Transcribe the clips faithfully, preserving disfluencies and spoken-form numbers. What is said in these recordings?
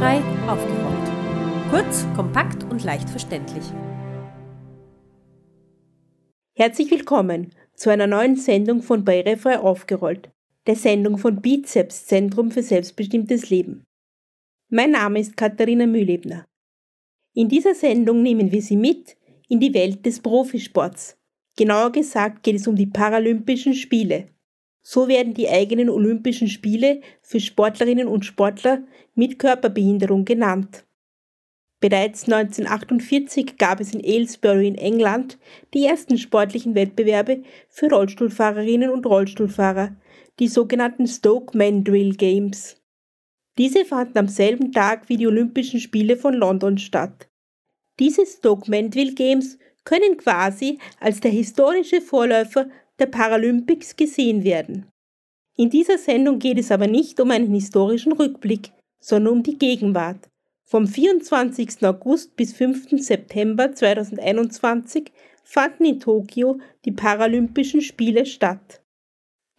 barrierefrei aufgeräumt. Kurz, kompakt und leicht verständlich. Herzlich willkommen zu einer neuen Sendung von Barrierefrei aufgerollt, der Sendung von Bizeps Zentrum für selbstbestimmtes Leben. Mein Name ist Katharina Mühlebner. In dieser Sendung nehmen wir Sie mit in die Welt des Profisports. Genauer gesagt geht es um die Paralympischen Spiele. So werden die eigenen Olympischen Spiele für Sportlerinnen und Sportler mit Körperbehinderung genannt. Bereits neunzehnhundertachtundvierzig gab es in Aylesbury in England die ersten sportlichen Wettbewerbe für Rollstuhlfahrerinnen und Rollstuhlfahrer, die sogenannten Stoke Mandeville Games. Diese fanden am selben Tag wie die Olympischen Spiele von London statt. Diese Stoke Mandeville Games können quasi als der historische Vorläufer der Paralympics gesehen werden. In dieser Sendung geht es aber nicht um einen historischen Rückblick, sondern um die Gegenwart. Vom vierundzwanzigsten August bis fünften September zweitausendeinundzwanzig fanden in Tokio die Paralympischen Spiele statt.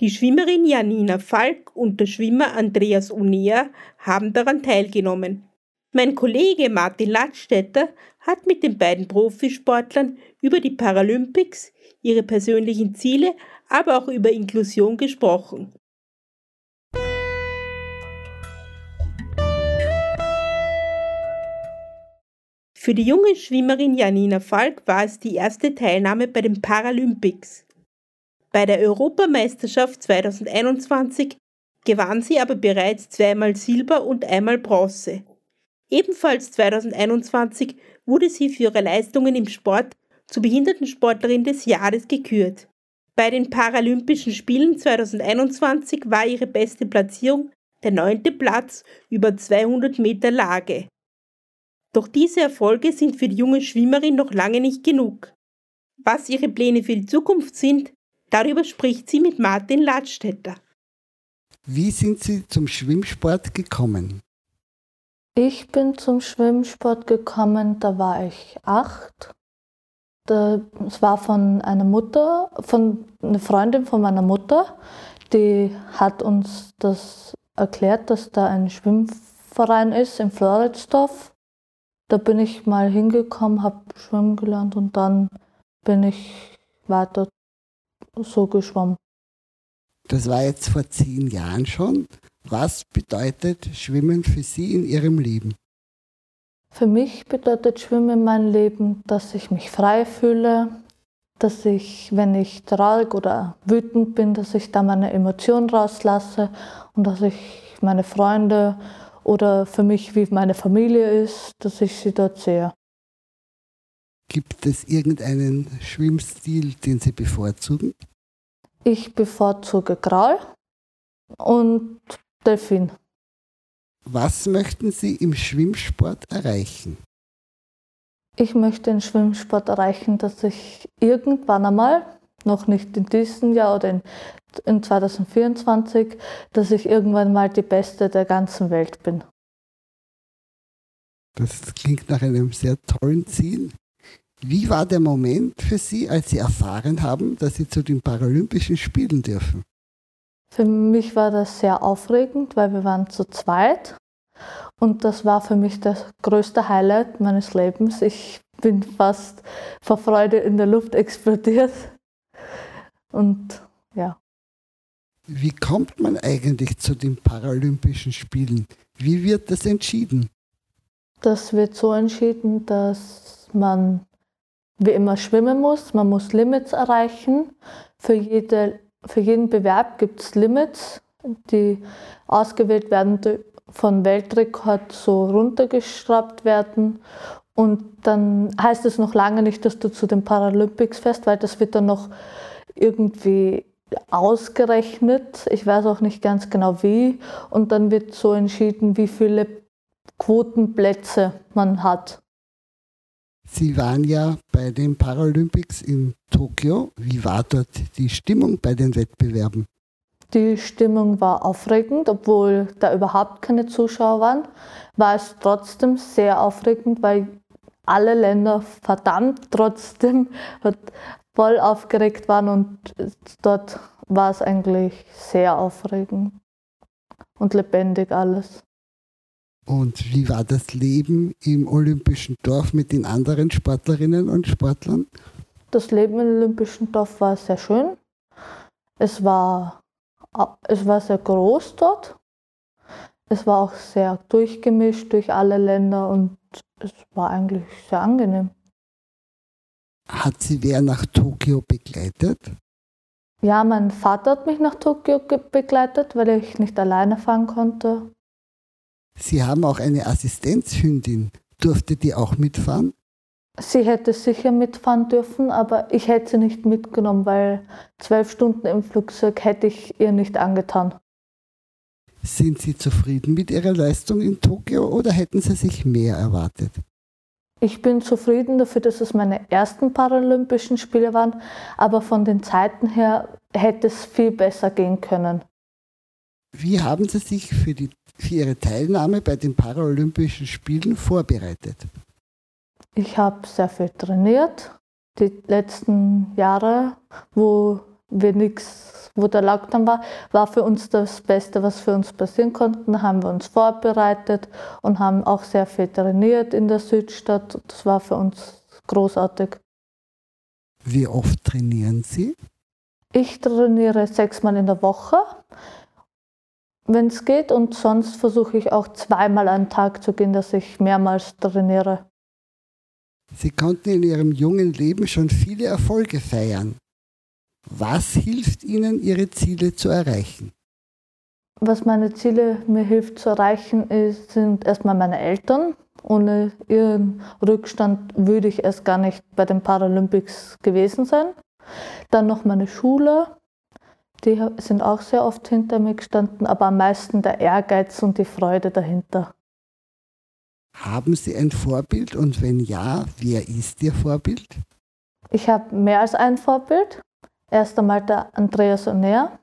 Die Schwimmerin Janina Falk und der Schwimmer Andreas Onea haben daran teilgenommen. Mein Kollege Martin Ladstätter hat mit den beiden Profisportlern über die Paralympics, ihre persönlichen Ziele, aber auch über Inklusion gesprochen. Für die junge Schwimmerin Janina Falk war es die erste Teilnahme bei den Paralympics. Bei der Europameisterschaft zweitausendeinundzwanzig gewann sie aber bereits zweimal Silber und einmal Bronze. Ebenfalls zweitausendeinundzwanzig wurde sie für ihre Leistungen im Sport zur Behindertensportlerin des Jahres gekürt. Bei den Paralympischen Spielen zweitausendeinundzwanzig war ihre beste Platzierung der neunte Platz über zweihundert Meter Lage. Doch diese Erfolge sind für die junge Schwimmerin noch lange nicht genug. Was ihre Pläne für die Zukunft sind, darüber spricht sie mit Martin Ladstätter. Wie sind Sie zum Schwimmsport gekommen? Ich bin zum Schwimmsport gekommen, da war ich acht. Das war von einer Mutter, von einer Freundin von meiner Mutter, die hat uns das erklärt, dass da ein Schwimmverein ist in Floridsdorf. Da bin ich mal hingekommen, habe schwimmen gelernt und dann bin ich weiter so geschwommen. Das war jetzt vor zehn Jahren schon. Was bedeutet Schwimmen für Sie in Ihrem Leben? Für mich bedeutet Schwimmen mein Leben, dass ich mich frei fühle, dass ich, wenn ich traurig oder wütend bin, dass ich da meine Emotionen rauslasse und dass ich meine Freunde oder für mich wie meine Familie ist, dass ich sie dort sehe. Gibt es irgendeinen Schwimmstil, den Sie bevorzugen? Ich bevorzuge Graul und Delfin. Was möchten Sie im Schwimmsport erreichen? Ich möchte im Schwimmsport erreichen, dass ich irgendwann einmal, noch nicht in diesem Jahr oder in, in zweitausendvierundzwanzig, dass ich irgendwann mal die Beste der ganzen Welt bin. Das klingt nach einem sehr tollen Ziel. Wie war der Moment für Sie, als Sie erfahren haben, dass Sie zu den Paralympischen Spielen dürfen? Für mich war das sehr aufregend, weil wir waren zu zweit und das war für mich das größte Highlight meines Lebens. Ich bin fast vor Freude in der Luft explodiert und ja. Wie kommt man eigentlich zu den Paralympischen Spielen? Wie wird das entschieden? Das wird so entschieden, dass man wie immer schwimmen muss. Man muss Limits erreichen für jede Für jeden Bewerb gibt es Limits, die ausgewählt werden, die von Weltrekord so runtergeschraubt werden. Und dann heißt es noch lange nicht, dass du zu den Paralympics fährst, weil das wird dann noch irgendwie ausgerechnet. Ich weiß auch nicht ganz genau wie. Und dann wird so entschieden, wie viele Quotenplätze man hat. Sie waren ja bei den Paralympics in Tokio. Wie war dort die Stimmung bei den Wettbewerben? Die Stimmung war aufregend, obwohl da überhaupt keine Zuschauer waren. War es trotzdem sehr aufregend, weil alle Länder verdammt trotzdem voll aufgeregt waren und dort war es eigentlich sehr aufregend und lebendig alles. Und wie war das Leben im Olympischen Dorf mit den anderen Sportlerinnen und Sportlern? Das Leben im Olympischen Dorf war sehr schön. Es war, es war sehr groß dort. Es war auch sehr durchgemischt durch alle Länder und es war eigentlich sehr angenehm. Hat Sie wer nach Tokio begleitet? Ja, mein Vater hat mich nach Tokio begleitet, weil ich nicht alleine fahren konnte. Sie haben auch eine Assistenzhündin. Durfte die auch mitfahren? Sie hätte sicher mitfahren dürfen, aber ich hätte sie nicht mitgenommen, weil zwölf Stunden im Flugzeug hätte ich ihr nicht angetan. Sind Sie zufrieden mit Ihrer Leistung in Tokio oder hätten Sie sich mehr erwartet? Ich bin zufrieden dafür, dass es meine ersten Paralympischen Spiele waren, aber von den Zeiten her hätte es viel besser gehen können. Wie haben Sie sich für, die, für Ihre Teilnahme bei den Paralympischen Spielen vorbereitet? Ich habe sehr viel trainiert. Die letzten Jahre, wo wir nichts, wo der Lockdown war, war für uns das Beste, was für uns passieren konnte. Haben wir uns vorbereitet und haben auch sehr viel trainiert in der Südstadt. Das war für uns großartig. Wie oft trainieren Sie? Ich trainiere sechsmal in der Woche, wenn es geht. Und sonst versuche ich auch zweimal am Tag zu gehen, dass ich mehrmals trainiere. Sie konnten in Ihrem jungen Leben schon viele Erfolge feiern. Was hilft Ihnen, Ihre Ziele zu erreichen? Was meine Ziele mir hilft zu erreichen, ist, sind erstmal meine Eltern. Ohne ihren Rückstand würde ich erst gar nicht bei den Paralympics gewesen sein. Dann noch meine Schule. Die sind auch sehr oft hinter mir gestanden, aber am meisten der Ehrgeiz und die Freude dahinter. Haben Sie ein Vorbild und wenn ja, wer ist Ihr Vorbild? Ich habe mehr als ein Vorbild. Erst einmal der Andreas Onea,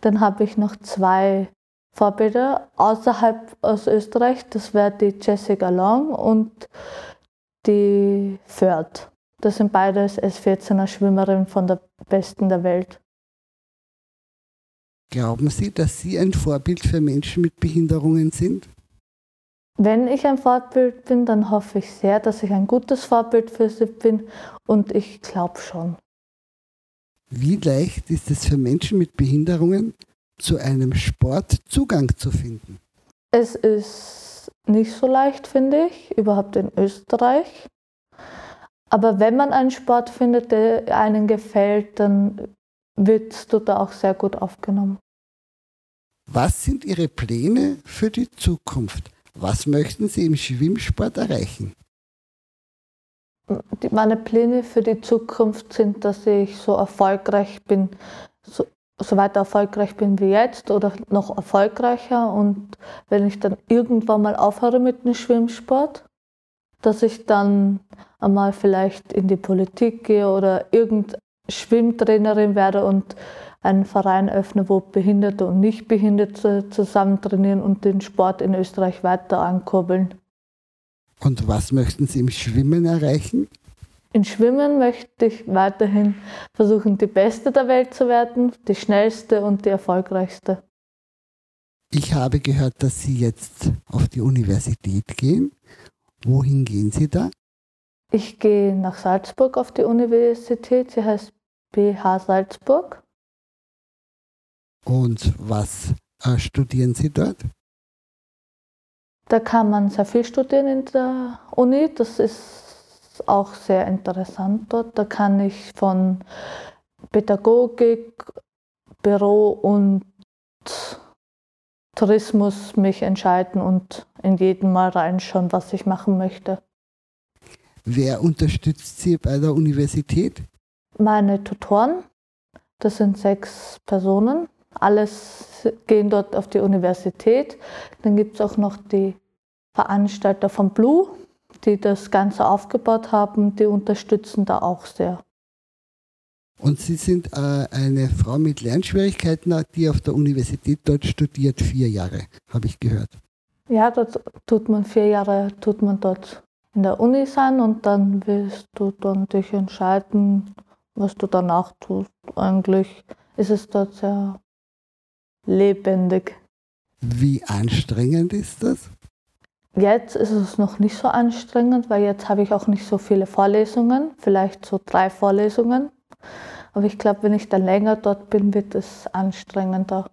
dann habe ich noch zwei Vorbilder außerhalb aus Österreich, das wäre die Jessica Long und die Thornt. Das sind beides S vierzehner Schwimmerinnen von der Besten der Welt. Glauben Sie, dass Sie ein Vorbild für Menschen mit Behinderungen sind? Wenn ich ein Vorbild bin, dann hoffe ich sehr, dass ich ein gutes Vorbild für Sie bin und ich glaube schon. Wie leicht ist es für Menschen mit Behinderungen, zu einem Sport Zugang zu finden? Es ist nicht so leicht, finde ich, überhaupt in Österreich. Aber wenn man einen Sport findet, der einem gefällt, dann wird du da auch sehr gut aufgenommen. Was sind Ihre Pläne für die Zukunft? Was möchten Sie im Schwimmsport erreichen? Meine Pläne für die Zukunft sind, dass ich so erfolgreich bin, so, so weiter erfolgreich bin wie jetzt oder noch erfolgreicher. Und wenn ich dann irgendwann mal aufhöre mit dem Schwimmsport, dass ich dann einmal vielleicht in die Politik gehe oder irgendeine Schwimmtrainerin werde und einen Verein öffne, wo Behinderte und Nichtbehinderte zusammen trainieren und den Sport in Österreich weiter ankurbeln. Und was möchten Sie im Schwimmen erreichen? Im Schwimmen möchte ich weiterhin versuchen, die Beste der Welt zu werden, die Schnellste und die Erfolgreichste. Ich habe gehört, dass Sie jetzt auf die Universität gehen. Wohin gehen Sie da? Ich gehe nach Salzburg auf die Universität. Sie heißt B H Salzburg. Und was studieren Sie dort? Da kann man sehr viel studieren in der Uni. Das ist auch sehr interessant dort. Da kann ich von Pädagogik, Büro und Tourismus mich entscheiden und in jeden Mal reinschauen, was ich machen möchte. Wer unterstützt Sie bei der Universität? Meine Tutoren. Das sind sechs Personen. Alles gehen dort auf die Universität. Dann gibt es auch noch die Veranstalter von Blue, die das Ganze aufgebaut haben. Die unterstützen da auch sehr. Und Sie sind äh, eine Frau mit Lernschwierigkeiten, die auf der Universität dort studiert, vier Jahre, habe ich gehört. Ja, dort tut man vier Jahre, tut man dort in der Uni sein und dann willst du dann dich entscheiden, was du danach tust. Eigentlich ist es dort sehr lebendig. Wie anstrengend ist das? Jetzt ist es noch nicht so anstrengend, weil jetzt habe ich auch nicht so viele Vorlesungen, vielleicht so drei Vorlesungen. Aber ich glaube, wenn ich dann länger dort bin, wird es anstrengender.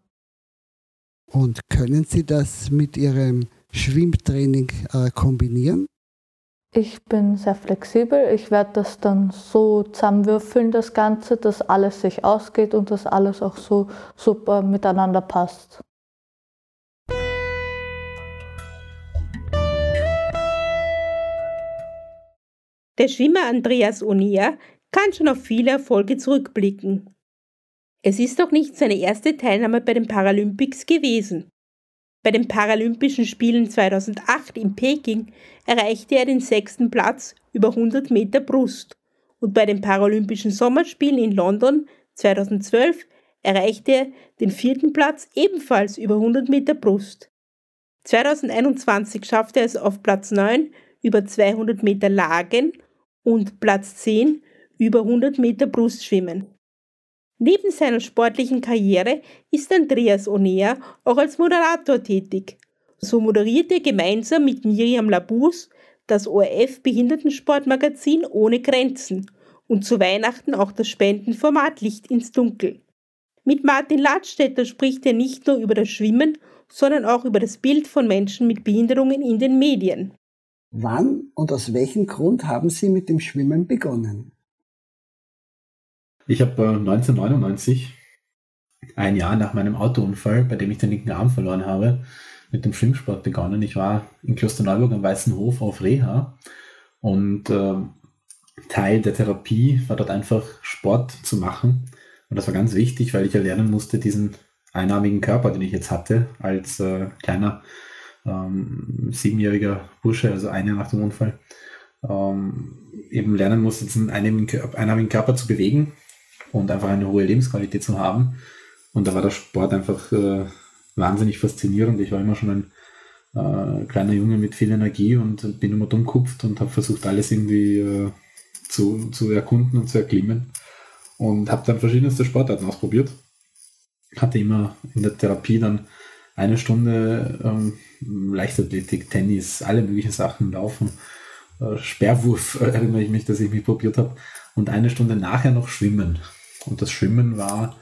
Und können Sie das mit Ihrem Schwimmtraining äh, kombinieren? Ich bin sehr flexibel. Ich werde das dann so zusammenwürfeln, das Ganze, dass alles sich ausgeht und dass alles auch so super miteinander passt. Der Schwimmer Andreas Onea kann schon auf viele Erfolge zurückblicken. Es ist auch nicht seine erste Teilnahme bei den Paralympics gewesen. Bei den Paralympischen Spielen zweitausendacht in Peking erreichte er den sechsten Platz über hundert Meter Brust und bei den Paralympischen Sommerspielen in London zweitausendzwölf erreichte er den vierten Platz ebenfalls über hundert Meter Brust. zweitausendeinundzwanzig schaffte er es auf Platz neun über zweihundert Meter Lagen und Platz zehn über hundert Meter Brustschwimmen. Neben seiner sportlichen Karriere ist Andreas Onea auch als Moderator tätig. So moderiert er gemeinsam mit Miriam Labus das O R F-Behindertensportmagazin Ohne Grenzen und zu Weihnachten auch das Spendenformat Licht ins Dunkel. Mit Martin Ladstätter spricht er nicht nur über das Schwimmen, sondern auch über das Bild von Menschen mit Behinderungen in den Medien. Wann und aus welchem Grund haben Sie mit dem Schwimmen begonnen? Ich habe neunzehnhundertneunundneunzig, ein Jahr nach meinem Autounfall, bei dem ich den linken Arm verloren habe, mit dem Schwimmsport begonnen. Ich war in Klosterneuburg am Weißen Hof auf Reha und äh, Teil der Therapie war dort einfach Sport zu machen. Und das war ganz wichtig, weil ich erlernen musste, diesen einarmigen Körper, den ich jetzt hatte, als äh, kleiner ähm, siebenjähriger Bursche, also ein Jahr nach dem Unfall, ähm, eben lernen musste, diesen einarmigen Körper zu bewegen und einfach eine hohe Lebensqualität zu haben. Und da war der Sport einfach äh, wahnsinnig faszinierend. Ich war immer schon ein äh, kleiner Junge mit viel Energie und bin immer dummkupft und habe versucht, alles irgendwie äh, zu, zu erkunden und zu erklimmen. Und habe dann verschiedenste Sportarten ausprobiert. Hatte immer in der Therapie dann eine Stunde ähm, Leichtathletik, Tennis, alle möglichen Sachen, Laufen, äh, Sperrwurf, äh, erinnere ich mich, dass ich mich probiert habe. Und eine Stunde nachher noch Schwimmen. Und das Schwimmen war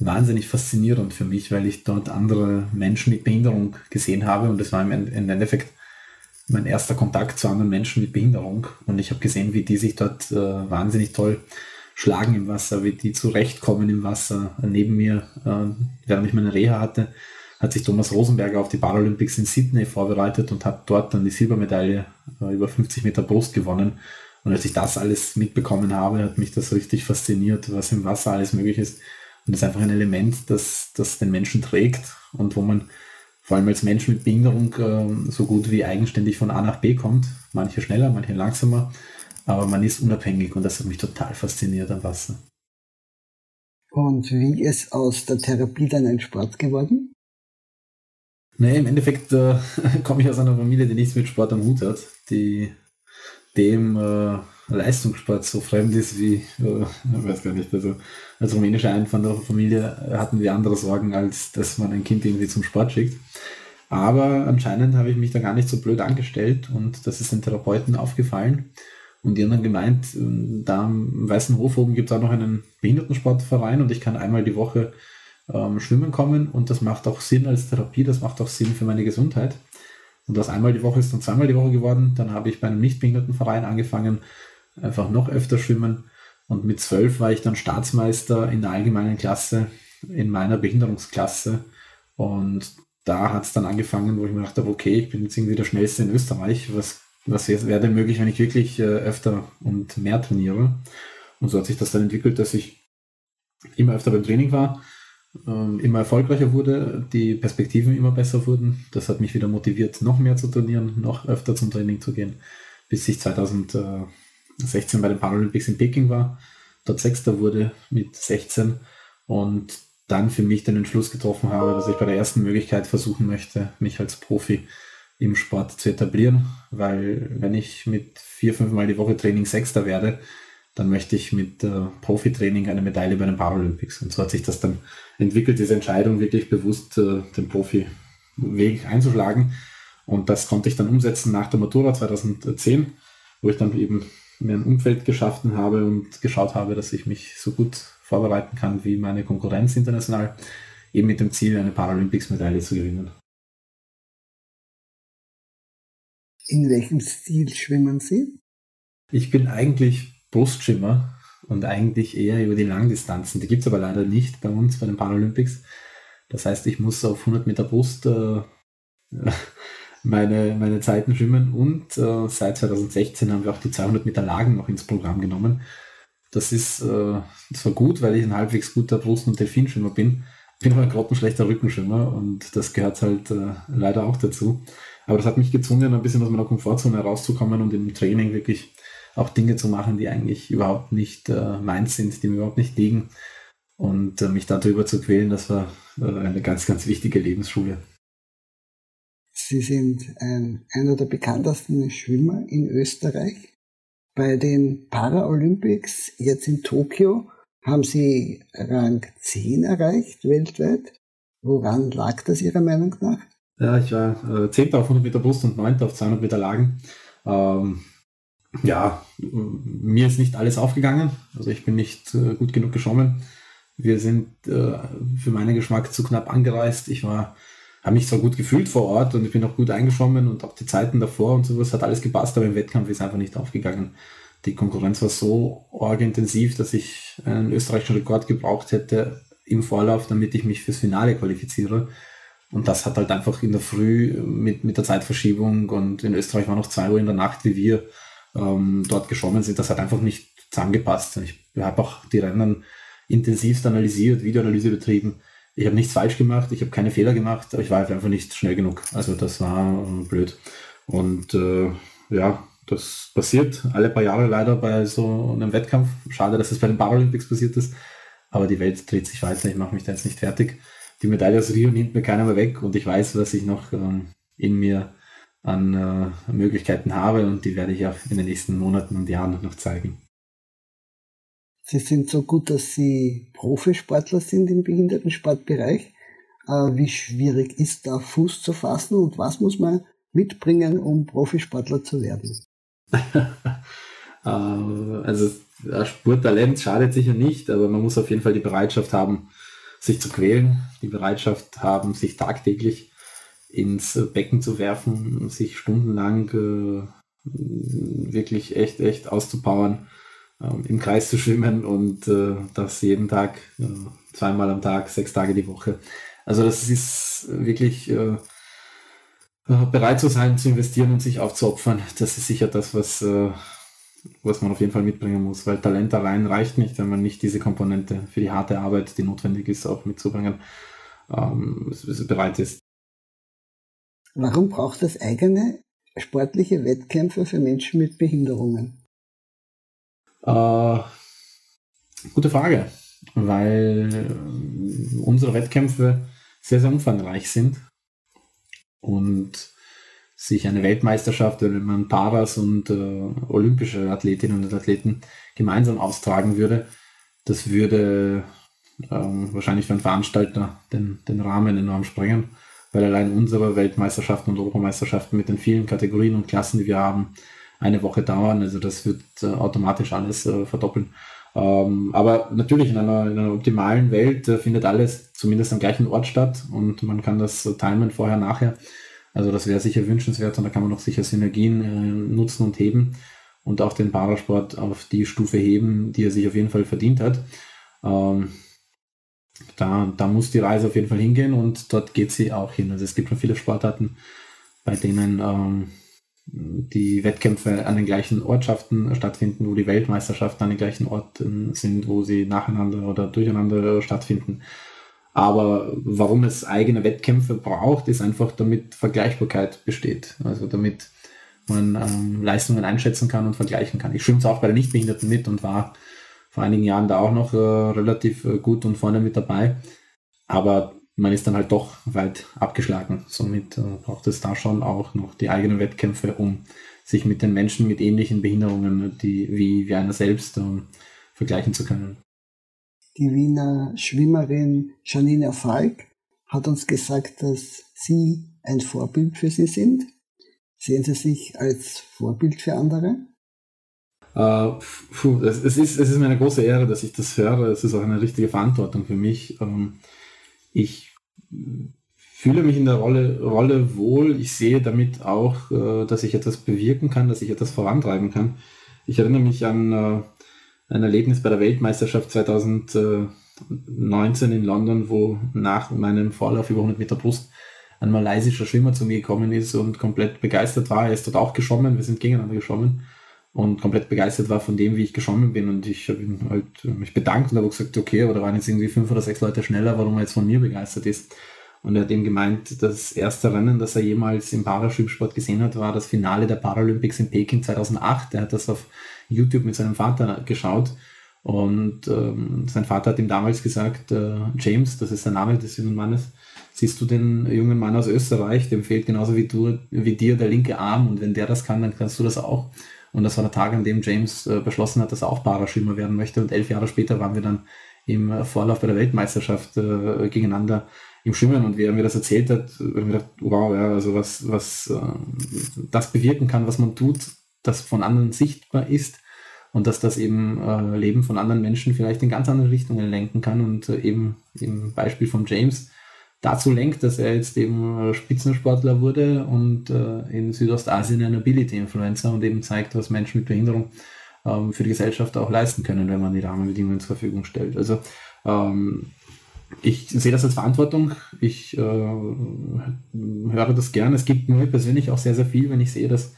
wahnsinnig faszinierend für mich, weil ich dort andere Menschen mit Behinderung gesehen habe und das war im Endeffekt mein erster Kontakt zu anderen Menschen mit Behinderung und ich habe gesehen, wie die sich dort äh, wahnsinnig toll schlagen im Wasser, wie die zurechtkommen im Wasser. Neben mir, äh, während ich meine Reha hatte, hat sich Thomas Rosenberger auf die Paralympics in Sydney vorbereitet und hat dort dann die Silbermedaille äh, über fünfzig Meter Brust gewonnen. Und als ich das alles mitbekommen habe, hat mich das richtig fasziniert, was im Wasser alles möglich ist. Und das ist einfach ein Element, das, das den Menschen trägt und wo man vor allem als Mensch mit Behinderung äh, so gut wie eigenständig von A nach B kommt. Manche schneller, manche langsamer, aber man ist unabhängig und das hat mich total fasziniert am Wasser. Und wie ist aus der Therapie dann ein Sport geworden? Naja, im Endeffekt äh, komme ich aus einer Familie, die nichts mit Sport am Hut hat, die dem äh, Leistungssport so fremd ist wie, äh, ich weiß gar nicht, also als rumänischer Einwandererfamilie hatten wir andere Sorgen, als dass man ein Kind irgendwie zum Sport schickt. Aber anscheinend habe ich mich da gar nicht so blöd angestellt und das ist den Therapeuten aufgefallen und die haben dann gemeint, da am Weißen Hof oben gibt es auch noch einen Behindertensportverein und ich kann einmal die Woche ähm, schwimmen kommen und das macht auch Sinn als Therapie, das macht auch Sinn für meine Gesundheit. Und das einmal die Woche ist dann zweimal die Woche geworden. Dann habe ich bei einem Nichtbehindertenverein angefangen, einfach noch öfter schwimmen. Und mit zwölf war ich dann Staatsmeister in der allgemeinen Klasse, in meiner Behinderungsklasse. Und da hat es dann angefangen, wo ich mir dachte, okay, ich bin jetzt irgendwie der Schnellste in Österreich. Was, was wäre denn möglich, wenn ich wirklich öfter und mehr trainiere? Und so hat sich das dann entwickelt, dass ich immer öfter beim Training war, immer erfolgreicher wurde, die Perspektiven immer besser wurden. Das hat mich wieder motiviert, noch mehr zu trainieren, noch öfter zum Training zu gehen, bis ich zweitausendsechzehn bei den Paralympics in Peking war, dort Sechster wurde mit sechzehn und dann für mich den Entschluss getroffen habe, dass ich bei der ersten Möglichkeit versuchen möchte, mich als Profi im Sport zu etablieren, weil wenn ich mit vier, fünf Mal die Woche Training Sechster werde, dann möchte ich mit äh, Profitraining eine Medaille bei den Paralympics. Und so hat sich das dann entwickelt, diese Entscheidung wirklich bewusst äh, den Profi-Weg einzuschlagen. Und das konnte ich dann umsetzen nach der Matura zweitausendzehn, wo ich dann eben mir ein Umfeld geschaffen habe und geschaut habe, dass ich mich so gut vorbereiten kann wie meine Konkurrenz international, eben mit dem Ziel, eine Paralympics-Medaille zu gewinnen. In welchem Stil schwimmen Sie? Ich bin eigentlich Brustschwimmer und eigentlich eher über die Langdistanzen. Die gibt es aber leider nicht bei uns, bei den Paralympics. Das heißt, ich muss auf hundert Meter Brust äh, meine, meine Zeiten schwimmen und äh, seit zweitausendsechzehn haben wir auch die zweihundert Meter Lagen noch ins Programm genommen. Das ist äh, zwar gut, weil ich ein halbwegs guter Brust- und Delfinschwimmer bin, bin aber ein grottenschlechter Rückenschwimmer und das gehört halt äh, leider auch dazu. Aber das hat mich gezwungen, ein bisschen aus meiner Komfortzone herauszukommen und im Training wirklich auch Dinge zu machen, die eigentlich überhaupt nicht äh, meins sind, die mir überhaupt nicht liegen. Und äh, mich darüber zu quälen, das war äh, eine ganz, ganz wichtige Lebensschule. Sie sind ein, einer der bekanntesten Schwimmer in Österreich. Bei den Paralympics, jetzt in Tokio, haben Sie Rang zehn erreicht weltweit. Woran lag das Ihrer Meinung nach? Ja, ich war äh, zehnter auf hundert Meter Brust und neunter auf zweihundert Meter Lagen. Ähm, ja, mir ist nicht alles aufgegangen. Also ich bin nicht äh, gut genug geschwommen. Wir sind äh, für meinen Geschmack zu knapp angereist. Ich war, habe mich zwar gut gefühlt vor Ort und ich bin auch gut eingeschwommen und auch die Zeiten davor und sowas hat alles gepasst, aber im Wettkampf ist einfach nicht aufgegangen. Die Konkurrenz war so arg intensiv, dass ich einen österreichischen Rekord gebraucht hätte im Vorlauf, damit ich mich fürs Finale qualifiziere. Und das hat halt einfach in der Früh mit, mit der Zeitverschiebung und in Österreich war noch zwei Uhr in der Nacht, wie wir ähm, dort geschwommen sind. Das hat einfach nicht zusammengepasst. Ich habe auch die Rennen intensivst analysiert, Videoanalyse betrieben. Ich habe nichts falsch gemacht, ich habe keine Fehler gemacht, aber ich war einfach nicht schnell genug. Also das war blöd. Und äh, ja, das passiert alle paar Jahre leider bei so einem Wettkampf. Schade, dass es bei den Paralympics passiert ist. Aber die Welt dreht sich weiter, ich mache mich da jetzt nicht fertig. Die Medaille aus Rio nimmt mir keiner mehr weg und ich weiß, was ich noch ähm, in mir an äh, Möglichkeiten habe und die werde ich auch in den nächsten Monaten und Jahren noch zeigen. Sie sind so gut, dass Sie Profisportler sind im Behindertensportbereich. Äh, wie schwierig ist da Fuß zu fassen und was muss man mitbringen, um Profisportler zu werden? äh, also Sporttalent schadet sicher nicht, aber man muss auf jeden Fall die Bereitschaft haben, sich zu quälen, die Bereitschaft haben, sich tagtäglich ins Becken zu werfen, sich stundenlang äh, wirklich echt, echt auszupowern, äh, im Kreis zu schwimmen und äh, das jeden Tag, äh, zweimal am Tag, sechs Tage die Woche. Also das ist wirklich äh, bereit zu sein, zu investieren und sich aufzuopfern. Das ist sicher das, was, äh, was man auf jeden Fall mitbringen muss, weil Talent allein reicht nicht, wenn man nicht diese Komponente für die harte Arbeit, die notwendig ist, auch mitzubringen, ähm, bereit ist. Warum braucht es eigene sportliche Wettkämpfe für Menschen mit Behinderungen? Äh, gute Frage, weil unsere Wettkämpfe sehr, sehr umfangreich sind und sich eine Weltmeisterschaft, wenn man Paras und äh, olympische Athletinnen und Athleten gemeinsam austragen würde, das würde ähm, wahrscheinlich für einen Veranstalter den, den Rahmen enorm sprengen, weil allein unsere Weltmeisterschaften und Europameisterschaften mit den vielen Kategorien und Klassen, die wir haben, eine Woche dauern. Also das wird äh, automatisch alles äh, verdoppeln. Ähm, aber natürlich in einer, in einer optimalen Welt äh, findet alles zumindest am gleichen Ort statt und man kann das äh, timen vorher, nachher. Also das wäre sicher wünschenswert und da kann man auch sicher Synergien äh, nutzen und heben und auch den Parasport auf die Stufe heben, die er sich auf jeden Fall verdient hat. Ähm, da, da muss die Reise auf jeden Fall hingehen und dort geht sie auch hin. Also es gibt schon viele Sportarten, bei denen ähm, die Wettkämpfe an den gleichen Ortschaften stattfinden, wo die Weltmeisterschaften an den gleichen Orten sind, wo sie nacheinander oder durcheinander stattfinden. Aber warum es eigene Wettkämpfe braucht, ist einfach, damit Vergleichbarkeit besteht. Also damit man ähm, Leistungen einschätzen kann und vergleichen kann. Ich schwimme es auch bei den Nichtbehinderten mit und war vor einigen Jahren da auch noch äh, relativ äh, gut und vorne mit dabei. Aber man ist dann halt doch weit abgeschlagen. Somit äh, braucht es da schon auch noch die eigenen Wettkämpfe, um sich mit den Menschen mit ähnlichen Behinderungen, die wie, wie einer selbst, äh, vergleichen zu können. Die Wiener Schwimmerin Janina Falk hat uns gesagt, dass Sie ein Vorbild für Sie sind. Sehen Sie sich als Vorbild für andere? Uh, pfuh, es, es, ist, es ist mir eine große Ehre, dass ich das höre. Es ist auch eine richtige Verantwortung für mich. Ich fühle mich in der Rolle, Rolle wohl. Ich sehe damit auch, dass ich etwas bewirken kann, dass ich etwas vorantreiben kann. Ich erinnere mich an ein Erlebnis bei der Weltmeisterschaft zweitausendneunzehn in London, wo nach meinem Vorlauf über hundert Meter Brust ein malaysischer Schwimmer zu mir gekommen ist und komplett begeistert war. Er ist dort auch geschwommen, wir sind gegeneinander geschwommen und komplett begeistert war von dem, wie ich geschwommen bin. Und ich habe ihn halt mich bedankt und habe gesagt, okay, aber da waren jetzt irgendwie fünf oder sechs Leute schneller, warum er jetzt von mir begeistert ist. Und er hat eben gemeint, das erste Rennen, das er jemals im Paraschwimmsport gesehen hat, war das Finale der Paralympics in Peking zweitausendacht. Er hat das auf YouTube mit seinem Vater geschaut. Und ähm, sein Vater hat ihm damals gesagt, äh, James, das ist der Name des jungen Mannes, siehst du den jungen Mann aus Österreich, dem fehlt genauso wie, du, wie dir der linke Arm und wenn der das kann, dann kannst du das auch. Und das war der Tag, an dem James äh, beschlossen hat, dass er auch Paraschwimmer werden möchte und elf Jahre später waren wir dann im Vorlauf bei der Weltmeisterschaft äh, gegeneinander im Schwimmen und während mir das erzählt hat, habe ich mir gedacht, wow, ja, also was, was äh, das bewirken kann, was man tut, das von anderen sichtbar ist. Und dass das eben äh, Leben von anderen Menschen vielleicht in ganz andere Richtungen lenken kann und äh, eben im Beispiel von James dazu lenkt, dass er jetzt eben äh, Spitzensportler wurde und äh, in Südostasien ein Ability-Influencer und eben zeigt, was Menschen mit Behinderung ähm, für die Gesellschaft auch leisten können, wenn man die Rahmenbedingungen zur Verfügung stellt. Also ähm, ich sehe das als Verantwortung, ich äh, höre das gern. Es gibt mir persönlich auch sehr, sehr viel, wenn ich sehe, dass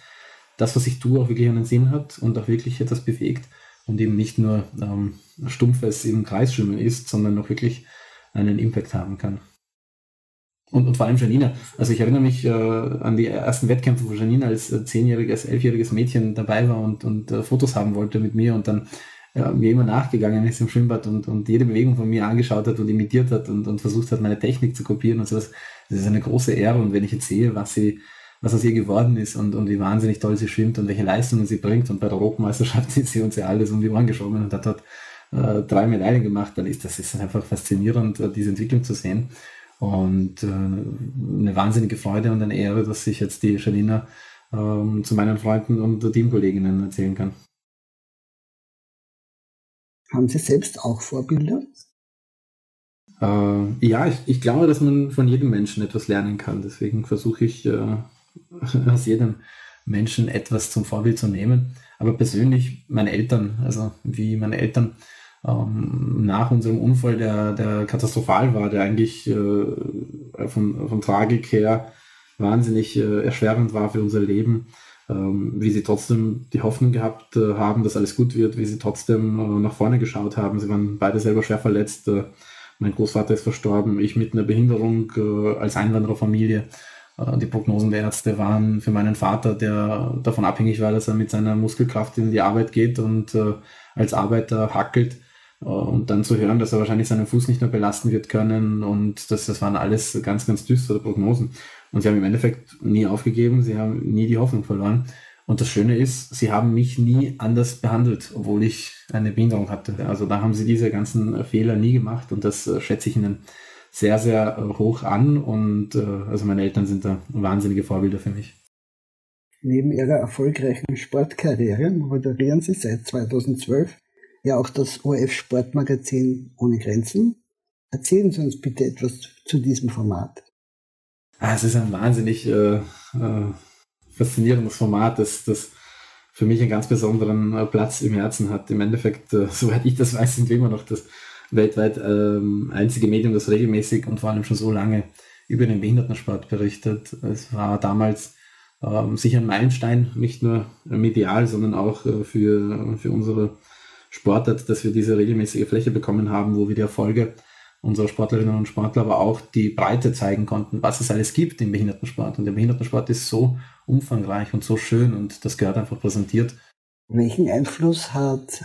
das, was ich tue, auch wirklich einen Sinn hat und auch wirklich etwas bewegt und eben nicht nur ähm, stumpfes im Kreisschwimmen ist, sondern auch wirklich einen Impact haben kann. Und, und vor allem Janina. Also ich erinnere mich äh, an die ersten Wettkämpfe, wo Janina als äh, zehnjähriges, elfjähriges Mädchen dabei war und, und äh, Fotos haben wollte mit mir und dann äh, mir immer nachgegangen ist im Schwimmbad und, und jede Bewegung von mir angeschaut hat und imitiert hat und, und versucht hat, meine Technik zu kopieren und sowas. Das ist eine große Ehre und wenn ich jetzt sehe, was sie was aus ihr geworden ist und, und wie wahnsinnig toll sie schwimmt und welche Leistungen sie bringt. Und bei der Europameisterschaft ist sie uns ja alles um die Ohren geschwommen und hat dort äh, drei Medaillen gemacht. Dann ist das ist einfach faszinierend, diese Entwicklung zu sehen. Und äh, eine wahnsinnige Freude und eine Ehre, dass ich jetzt die Janina äh, zu meinen Freunden und Teamkolleginnen erzählen kann. Haben Sie selbst auch Vorbilder? Äh, ja, ich, ich glaube, dass man von jedem Menschen etwas lernen kann. Deswegen versuche ich... Äh, aus jedem Menschen etwas zum Vorbild zu nehmen. Aber persönlich meine Eltern, also wie meine Eltern ähm, nach unserem Unfall, der, der katastrophal war, der eigentlich äh, von, von Tragik her wahnsinnig äh, erschwerend war für unser Leben, ähm, wie sie trotzdem die Hoffnung gehabt äh, haben, dass alles gut wird, wie sie trotzdem äh, nach vorne geschaut haben. Sie waren beide selber schwer verletzt. Äh, mein Großvater ist verstorben, ich mit einer Behinderung äh, als Einwandererfamilie. Die Prognosen der Ärzte waren für meinen Vater, der davon abhängig war, dass er mit seiner Muskelkraft in die Arbeit geht und äh, als Arbeiter hackelt äh, und dann zu hören, dass er wahrscheinlich seinen Fuß nicht mehr belasten wird können und das, das waren alles ganz, ganz düstere Prognosen. Und sie haben im Endeffekt nie aufgegeben, sie haben nie die Hoffnung verloren. Und das Schöne ist, sie haben mich nie anders behandelt, obwohl ich eine Behinderung hatte. Also da haben sie diese ganzen Fehler nie gemacht und das äh, schätze ich ihnen sehr, sehr hoch an und also meine Eltern sind da wahnsinnige Vorbilder für mich. Neben ihrer erfolgreichen Sportkarriere moderieren Sie seit zweitausendzwölf ja auch das O R F-Sportmagazin Ohne Grenzen. Erzählen Sie uns bitte etwas zu diesem Format. Ah, es ist ein wahnsinnig äh, äh, faszinierendes Format, das, das für mich einen ganz besonderen äh, Platz im Herzen hat. Im Endeffekt, äh, soweit ich das weiß, sind wir immer noch das weltweit ähm, einzige Medium, das regelmäßig und vor allem schon so lange über den Behindertensport berichtet. Es war damals ähm, sicher ein Meilenstein, nicht nur medial, sondern auch äh, für, für unsere Sportart, dass wir diese regelmäßige Fläche bekommen haben, wo wir die Erfolge unserer Sportlerinnen und Sportler, aber auch die Breite zeigen konnten, was es alles gibt im Behindertensport. Und der Behindertensport ist so umfangreich und so schön und das gehört einfach präsentiert. Welchen Einfluss hat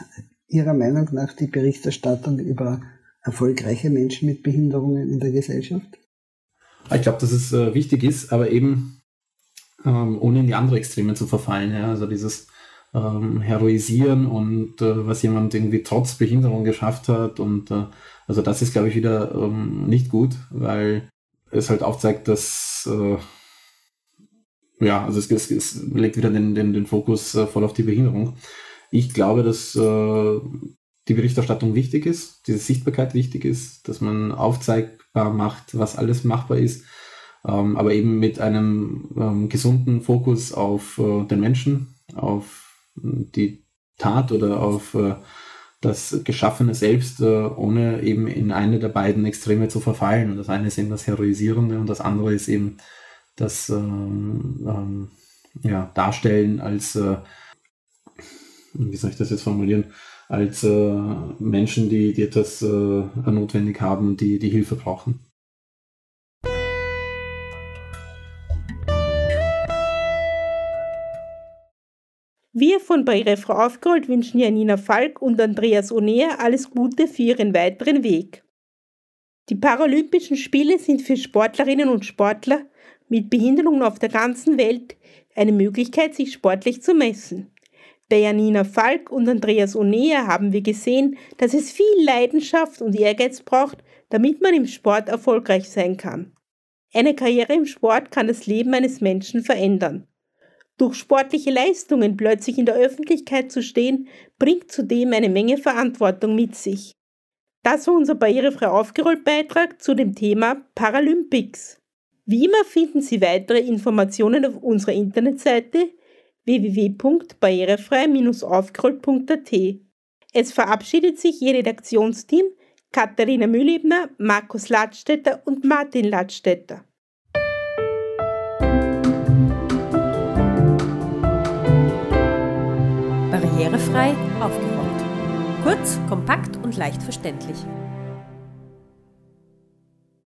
Ihrer Meinung nach die Berichterstattung über erfolgreiche Menschen mit Behinderungen in der Gesellschaft? Ich glaube, dass es äh, wichtig ist, aber eben ähm, ohne in die andere Extreme zu verfallen. Ja? Also dieses ähm, Heroisieren und äh, was jemand irgendwie trotz Behinderung geschafft hat. Und äh, also das ist, glaube ich, wieder ähm, nicht gut, weil es halt aufzeigt, dass äh, ja, also es, es, es legt wieder den, den, den Fokus äh, voll auf die Behinderung. Ich glaube, dass äh, die Berichterstattung wichtig ist, diese Sichtbarkeit wichtig ist, dass man aufzeigbar macht, was alles machbar ist, ähm, aber eben mit einem ähm, gesunden Fokus auf äh, den Menschen, auf die Tat oder auf äh, das Geschaffene selbst, äh, ohne eben in eine der beiden Extreme zu verfallen. Und das eine ist eben das Heroisierende und das andere ist eben das ähm, ähm, ja, Darstellen als, äh, wie soll ich das jetzt formulieren, als äh, Menschen, die, die etwas äh, notwendig haben, die, die Hilfe brauchen. Wir von Barrierefrei aufgerollt wünschen Janina Falk und Andreas Onea alles Gute für ihren weiteren Weg. Die Paralympischen Spiele sind für Sportlerinnen und Sportler mit Behinderungen auf der ganzen Welt eine Möglichkeit, sich sportlich zu messen. Bei Janina Falk und Andreas Onea haben wir gesehen, dass es viel Leidenschaft und Ehrgeiz braucht, damit man im Sport erfolgreich sein kann. Eine Karriere im Sport kann das Leben eines Menschen verändern. Durch sportliche Leistungen plötzlich in der Öffentlichkeit zu stehen, bringt zudem eine Menge Verantwortung mit sich. Das war unser barrierefrei aufgerollt Beitrag zu dem Thema Paralympics. Wie immer finden Sie weitere Informationen auf unserer Internetseite w w w Punkt barrierefrei Bindestrich aufgerollt Punkt a t. Es verabschiedet sich Ihr Redaktionsteam Katharina Mühlebner, Markus Ladstätter und Martin Ladstätter. Barrierefrei aufgerollt. Kurz, kompakt und leicht verständlich.